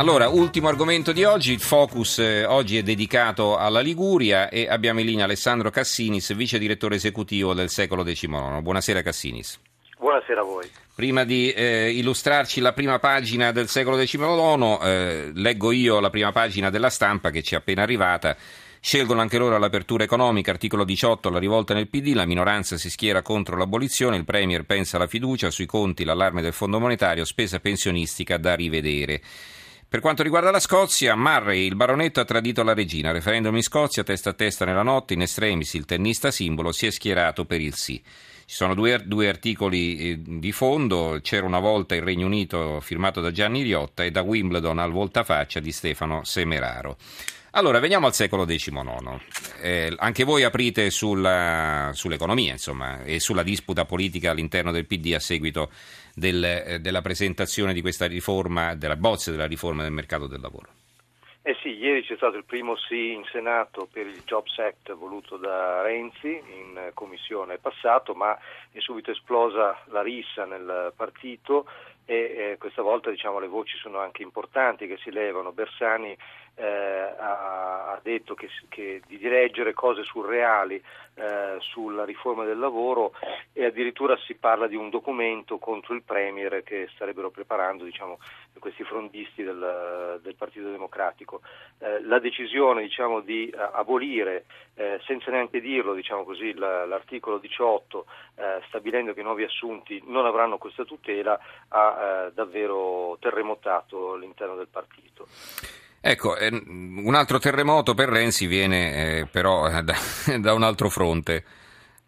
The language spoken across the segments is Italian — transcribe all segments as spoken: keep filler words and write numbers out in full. Allora, ultimo argomento di oggi, il focus eh, oggi è dedicato alla Liguria e abbiamo in linea Alessandro Cassinis, vice direttore esecutivo del Secolo diciannove. Buonasera Cassinis. Buonasera a voi. Prima di eh, illustrarci la prima pagina del Secolo diciannove, eh, leggo io la prima pagina della Stampa che ci è appena arrivata. Scelgono anche loro l'apertura economica, articolo diciotto, la rivolta nel P D, la minoranza si schiera contro l'abolizione, il Premier pensa alla fiducia, sui conti l'allarme del Fondo Monetario, spesa pensionistica da rivedere. Per quanto riguarda la Scozia, Murray, il baronetto ha tradito la regina, referendum in Scozia, testa a testa nella notte, in extremis il tennista simbolo si è schierato per il sì. Ci sono due, due articoli eh, di fondo, c'era una volta il Regno Unito firmato da Gianni Riotta e da Wimbledon al voltafaccia di Stefano Semeraro. Allora, veniamo al Secolo diciannove. Eh, anche voi aprite sulla, sull'economia, insomma, e sulla disputa politica all'interno del P D a seguito del, eh, della presentazione di questa riforma, della bozza della riforma del mercato del lavoro. Eh sì, ieri c'è stato il primo sì in Senato per il Jobs Act voluto da Renzi, in commissione è passato, ma è subito esplosa la rissa nel partito e eh, questa volta diciamo le voci sono anche importanti che si levano. Bersani eh, ha, ha detto che, che di leggere cose surreali eh, sulla riforma del lavoro e addirittura si parla di un documento contro il Premier che starebbero preparando diciamo questi frondisti del, del Partito Democratico. Eh, la decisione diciamo, di abolire, eh, senza neanche dirlo diciamo così, la, l'articolo diciotto, eh, stabilendo che i nuovi assunti non avranno questa tutela, ha eh, davvero terremotato l'interno del partito. Ecco, eh, un altro terremoto per Renzi viene eh, però da, da un altro fronte.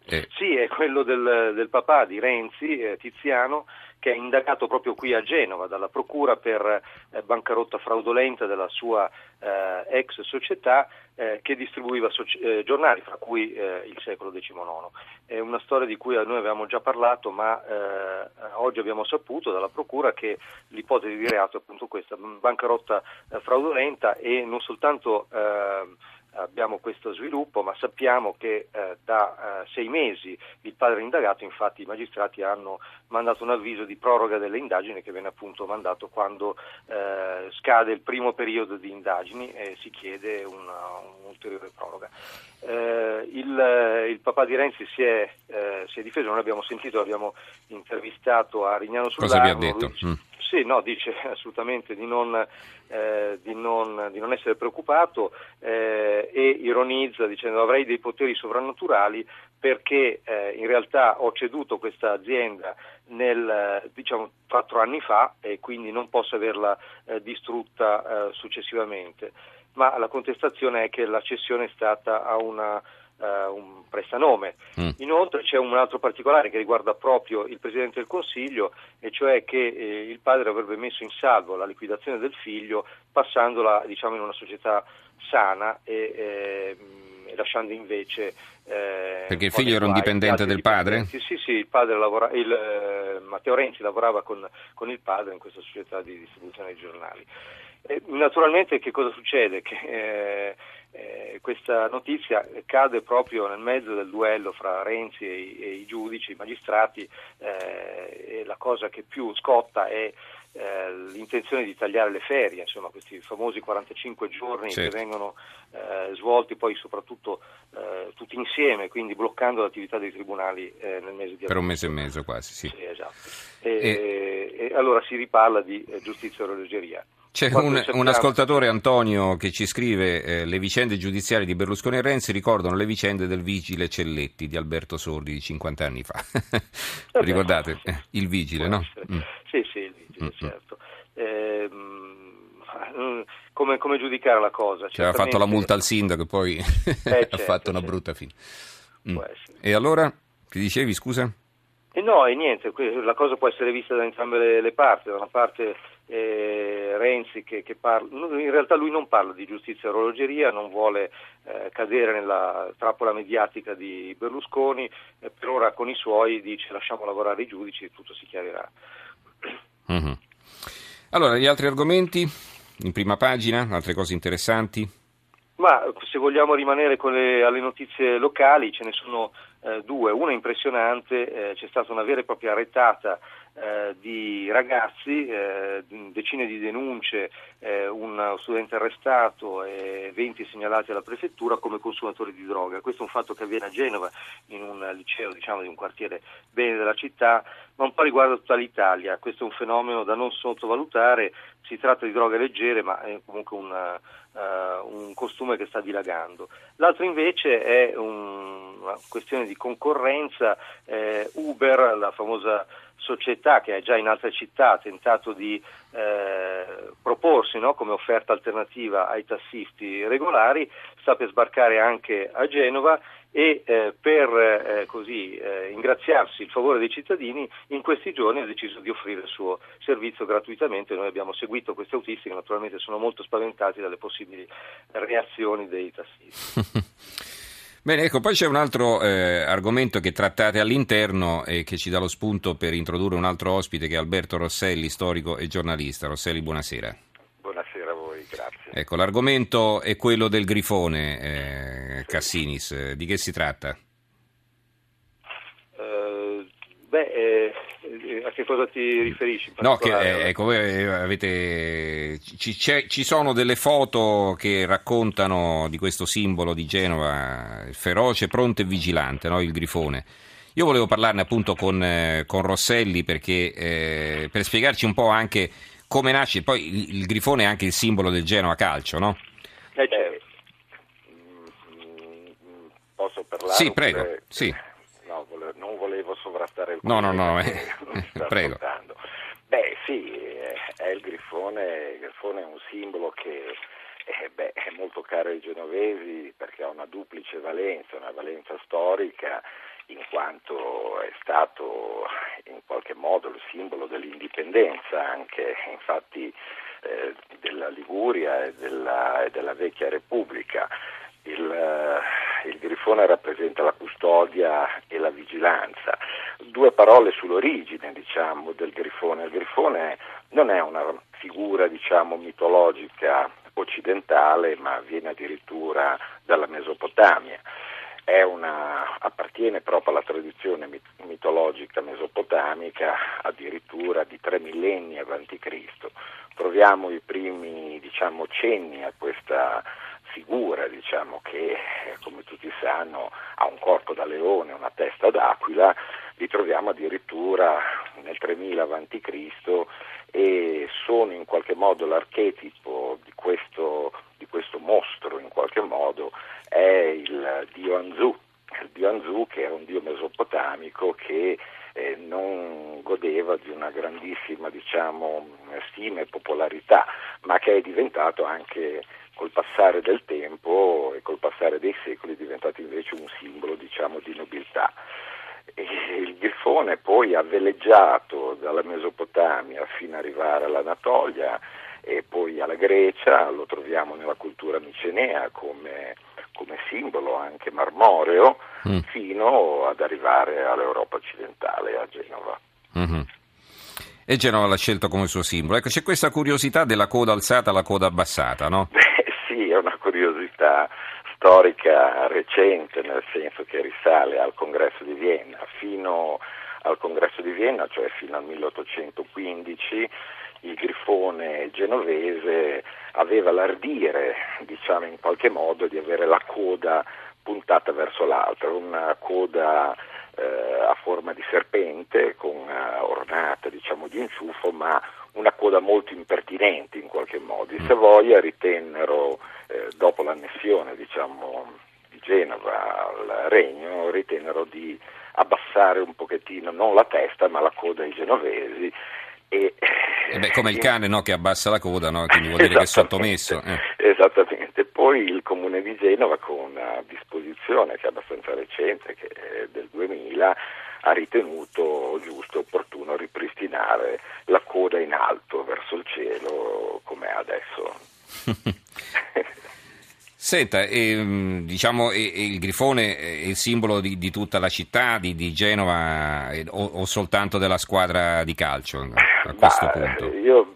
Eh. Sì, è quello del, del papà di Renzi, eh, Tiziano, che è indagato proprio qui a Genova dalla procura per eh, bancarotta fraudolenta della sua eh, ex società eh, che distribuiva soci- eh, giornali, fra cui eh, il Secolo diciannove. È una storia di cui noi avevamo già parlato, ma eh, oggi abbiamo saputo dalla procura che l'ipotesi di reato è appunto questa, bancarotta eh, fraudolenta, e non soltanto eh, abbiamo questo sviluppo, ma sappiamo che eh, da eh, sei mesi il padre indagato, infatti i magistrati hanno mandato un avviso di proroga delle indagini che viene appunto mandato quando eh, scade il primo periodo di indagini e si chiede una, un'ulteriore proroga. Eh, il, il papà di Renzi si è, eh, si è difeso, non abbiamo sentito, l'abbiamo intervistato a Rignano sull'Arno. Cosa vi ha detto? Lui... Mm. Sì, no, dice assolutamente di non, eh, di non, di non essere preoccupato eh, e ironizza dicendo avrei dei poteri sovrannaturali perché eh, in realtà ho ceduto questa azienda nel diciamo quattro anni fa e quindi non posso averla eh, distrutta eh, successivamente. Ma la contestazione è che la cessione è stata a una Uh, un prestanome. Mm. Inoltre c'è un altro particolare che riguarda proprio il Presidente del Consiglio, e cioè che eh, il padre avrebbe messo in salvo la liquidazione del figlio passandola diciamo in una società sana e eh, lasciando invece eh, perché il figlio era un dipendente del padre? Sì, sì, sì, il padre lavora, il, eh, Matteo Renzi lavorava con, con il padre in questa società di distribuzione di giornali. Eh, naturalmente che cosa succede? Che eh, Eh, questa notizia cade proprio nel mezzo del duello fra Renzi e i, e i giudici, i magistrati, eh, e la cosa che più scotta è eh, l'intenzione di tagliare le ferie, insomma questi famosi quarantacinque giorni, certo, che vengono eh, svolti poi soprattutto eh, tutti insieme, quindi bloccando l'attività dei tribunali eh, nel mese di agosto. Per un mese e mezzo quasi, sì. Sì, esatto. E, e... e allora si riparla di eh, giustizia e orologeria. C'è un, un ascoltatore, Antonio, che ci scrive eh, le vicende giudiziarie di Berlusconi e Renzi ricordano le vicende del vigile Celletti di Alberto Sordi di cinquanta anni fa. eh Ricordate? Sì, sì. Il vigile, può no? Mm. Sì, sì, il vigile, mm. certo. Eh, come, come giudicare la cosa? Ci aveva fatto la multa al sindaco e poi eh, certo, ha fatto una certo. brutta fine. Mm. E allora, ti dicevi, scusa? Eh no, e niente, la cosa può essere vista da entrambe le, le parti, da una parte... Eh, Renzi che, che parla, in realtà lui non parla di giustizia e orologeria, non vuole eh, cadere nella trappola mediatica di Berlusconi, eh, per ora con i suoi dice lasciamo lavorare i giudici e tutto si chiarirà. Mm-hmm. Allora, gli altri argomenti in prima pagina, altre cose interessanti? Ma se vogliamo rimanere con le, alle notizie locali ce ne sono eh, due, una impressionante, eh, c'è stata una vera e propria retata eh, di ragazzi, eh, decine di denunce, eh, un studente arrestato e venti segnalati alla prefettura come consumatori di droga. Questo è un fatto che avviene a Genova, in un liceo, diciamo, di un quartiere bene della città, ma un po' riguarda tutta l'Italia. Questo è un fenomeno da non sottovalutare, si tratta di droghe leggere, ma è comunque una, uh, un costume che sta dilagando. L'altro invece è un, una questione di concorrenza. eh, Uber, la famosa società che è già in altre città ha tentato di eh, proporsi, no, come offerta alternativa ai tassisti regolari, sta per sbarcare anche a Genova e eh, per eh, così eh, ingraziarsi il favore dei cittadini in questi giorni ha deciso di offrire il suo servizio gratuitamente. Noi abbiamo seguito questi autisti che naturalmente sono molto spaventati dalle possibili reazioni dei tassisti. Bene, ecco, poi c'è un altro eh, argomento che trattate all'interno e che ci dà lo spunto per introdurre un altro ospite che è Alberto Rosselli, storico e giornalista. Rosselli, buonasera. Buonasera a voi, grazie. Ecco, l'argomento è quello del grifone, eh, Cassinis. Di che si tratta? Uh, beh... Eh... A che cosa ti riferisci? No, che, eh, ecco, voi avete, ci, ci sono delle foto che raccontano di questo simbolo di Genova, feroce, pronto e vigilante, no? Il grifone. Io volevo parlarne appunto con, eh, con Rosselli perché eh, per spiegarci un po' anche come nasce. Poi il, il grifone è anche il simbolo del Genoa Calcio, no? Eh, eh, posso parlare? Sì, prego, oppure... sì. No, non volevo sovrattare il no, no, no, eh, prego. Portando. Beh, sì, è il grifone, il grifone è un simbolo che eh, beh, è molto caro ai genovesi perché ha una duplice valenza, una valenza storica in quanto è stato in qualche modo il simbolo dell'indipendenza anche, infatti eh, della Liguria e della, e della vecchia Repubblica. Il, il grifone rappresenta la custodia e la vigilanza. Due parole sull'origine, diciamo, del grifone. Il grifone non è una figura, diciamo, mitologica occidentale, ma viene addirittura dalla Mesopotamia. È una, appartiene proprio alla tradizione mitologica mesopotamica, addirittura di tre millenni avanti Cristo. Troviamo i primi, diciamo, cenni a questa figura, diciamo, che come tutti sanno ha un corpo da leone, una testa d'aquila. Li troviamo addirittura nel tremila avanti Cristo e sono in qualche modo l'archetipo di questo, di questo mostro. In qualche modo è il dio Anzu, il dio Anzu che era un dio mesopotamico che eh, non godeva di una grandissima, diciamo, stima e popolarità, ma che è diventato anche col passare del tempo e col passare dei secoli è diventato invece un simbolo, diciamo, di nobiltà. E il grifone poi ha veleggiato dalla Mesopotamia fino ad arrivare all'Anatolia e poi alla Grecia, lo troviamo nella cultura micenea come, come simbolo anche marmoreo, mm. fino ad arrivare all'Europa occidentale, a Genova. Mm-hmm. E Genova l'ha scelto come suo simbolo. Ecco, c'è questa curiosità della coda alzata alla coda abbassata, no? È una curiosità storica recente, nel senso che risale al Congresso di Vienna. Fino al Congresso di Vienna, cioè fino al milleottocentoquindici, il grifone genovese aveva l'ardire, diciamo, in qualche modo di avere la coda puntata verso l'alto, una coda eh, a forma di serpente, con una ornata, diciamo, di un ciuffo, ma una coda molto impertinente in qualche modo. I Savoia ritennero, eh, dopo l'annessione, diciamo, di Genova al regno, ritennero di abbassare un pochettino non la testa ma la coda ai genovesi. E, eh beh, come il cane, no, che abbassa la coda, no? Quindi vuol dire che è sottomesso. Eh. Esattamente. Poi il comune di Genova, con una disposizione che è abbastanza recente, che è del duemila, ha ritenuto giusto, opportuno ripristinare la coda in alto verso il cielo come è adesso. Senta, ehm, diciamo, eh, il grifone è il simbolo di, di tutta la città, di, di Genova, eh, o, o soltanto della squadra di calcio a questo bah, punto? Io,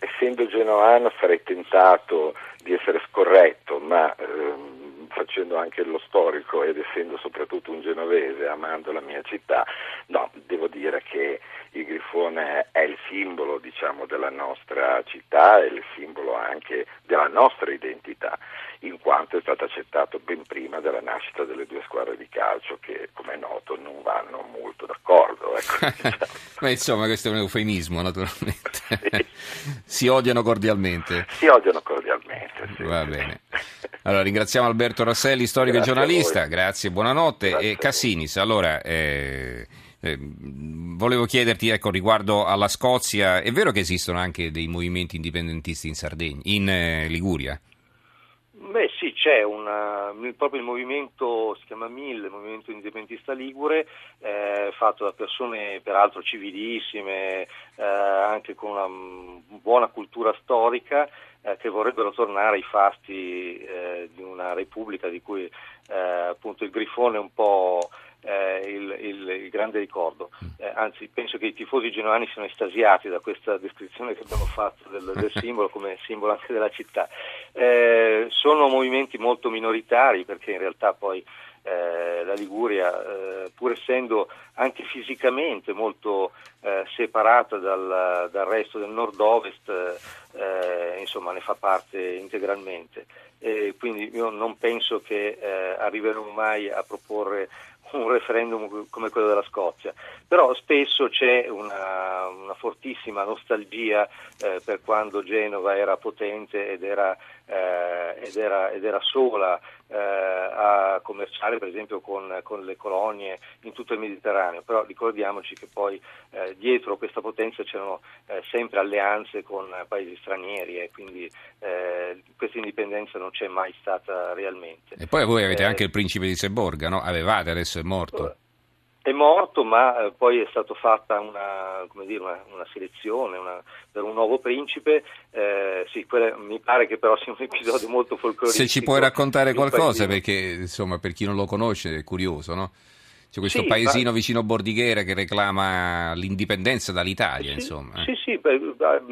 essendo genovano, sarei tentato di essere scorretto, ma ehm, facendo anche lo storico ed essendo soprattutto un genovese, amando la mia città, no, devo dire che Il grifone è il simbolo, diciamo, della nostra città, è il simbolo anche della nostra identità, in quanto è stato accettato ben prima della nascita delle due squadre di calcio che, come è noto, non vanno molto d'accordo. Ecco, diciamo. Beh, insomma, questo è un eufemismo, naturalmente. Sì. Si odiano cordialmente. Si odiano cordialmente, sì. Va bene. Allora, ringraziamo Alberto Rosselli, storico grazie e giornalista. Grazie, buonanotte. Grazie e Cassinis, allora... Eh... Eh, volevo chiederti, ecco, riguardo alla Scozia, è vero che esistono anche dei movimenti indipendentisti in Sardegna, in eh, Liguria? Beh sì, c'è una, proprio il movimento, si chiama Mille, il movimento indipendentista ligure, eh, fatto da persone peraltro civilissime, eh, anche con una buona cultura storica, eh, che vorrebbero tornare ai fasti eh, di una repubblica di cui eh, appunto il grifone è un po' Eh, il, il, il grande ricordo, eh, anzi penso che i tifosi genoani siano estasiati da questa descrizione che abbiamo fatto del, del simbolo, come simbolo anche della città. Eh, sono movimenti molto minoritari, perché in realtà poi Eh, la Liguria, eh, pur essendo anche fisicamente molto eh, separata dal, dal resto del nord-ovest, eh, insomma ne fa parte integralmente, e quindi io non penso che eh, arriveremo mai a proporre un referendum come quello della Scozia, però spesso c'è una, una fortissima nostalgia eh, per quando Genova era potente ed era, eh, ed era, ed era sola eh, a commerciare per esempio con, con le colonie in tutto il Mediterraneo, però ricordiamoci che poi eh, dietro questa potenza c'erano eh, sempre alleanze con paesi stranieri e eh, quindi eh, questa indipendenza non c'è mai stata realmente. E poi voi avete eh, anche il principe di Seborga, no? Avevate, adesso è morto. È morto, ma poi è stata fatta una, come dire, una, una selezione una, per un nuovo principe. Eh, sì, quella, mi pare che però sia un episodio molto folcloristico. Se ci puoi raccontare qualcosa, perché insomma per chi non lo conosce è curioso, no? C'è questo sì, paesino ma... vicino a Bordighera che reclama l'indipendenza dall'Italia, sì, insomma. Sì, sì,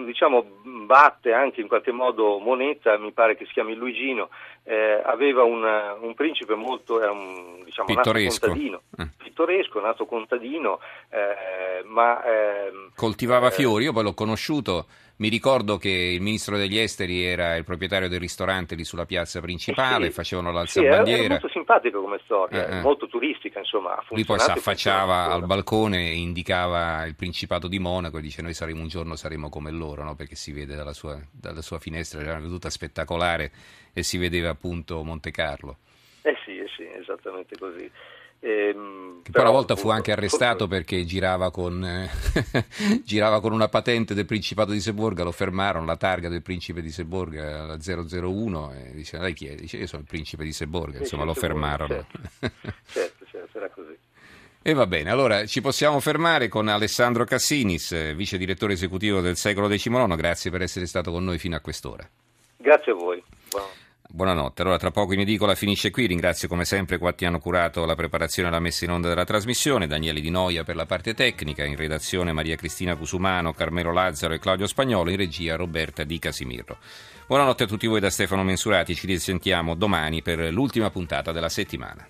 diciamo batte anche in qualche modo moneta, mi pare che si chiami Luigino, eh, aveva un, un principe molto, era un, diciamo, pittoresco. Nato contadino, eh. pittoresco, nato contadino, eh, ma... Eh, coltivava eh, fiori, io poi l'ho conosciuto. Mi ricordo che il ministro degli esteri era il proprietario del ristorante lì sulla piazza principale, sì, facevano l'alzabandiera. Sì, era, era molto simpatico come storia, eh, eh. molto turistica, insomma. Lui poi si affacciava al balcone e indicava il Principato di Monaco e dice: noi saremo un giorno saremo come loro, no? Perché si vede dalla sua, dalla sua finestra, era una veduta spettacolare e si vedeva appunto Monte Carlo. Eh sì, eh sì, esattamente così. Eh, che però una volta fu anche arrestato perché girava con, eh, girava con una patente del Principato di Seborga, lo fermarono, la targa del Principe di Seborga, la zero zero uno, e dice: lei chi è? Dice: io sono il Principe di Seborga, insomma lo fermarono. Certo, certo, certo, era così. E va bene, allora ci possiamo fermare con Alessandro Cassinis, vice direttore esecutivo del Secolo diciannove, grazie per essere stato con noi fino a quest'ora. Grazie a voi. Buonanotte. Buonanotte, allora tra poco in edicola finisce qui, ringrazio come sempre quanti hanno curato la preparazione e la messa in onda della trasmissione, Daniele Di Noia per la parte tecnica, in redazione Maria Cristina Cusumano, Carmelo Lazzaro e Claudio Spagnolo, in regia Roberta Di Casimirro. Buonanotte a tutti voi da Stefano Mensurati, ci risentiamo domani per l'ultima puntata della settimana.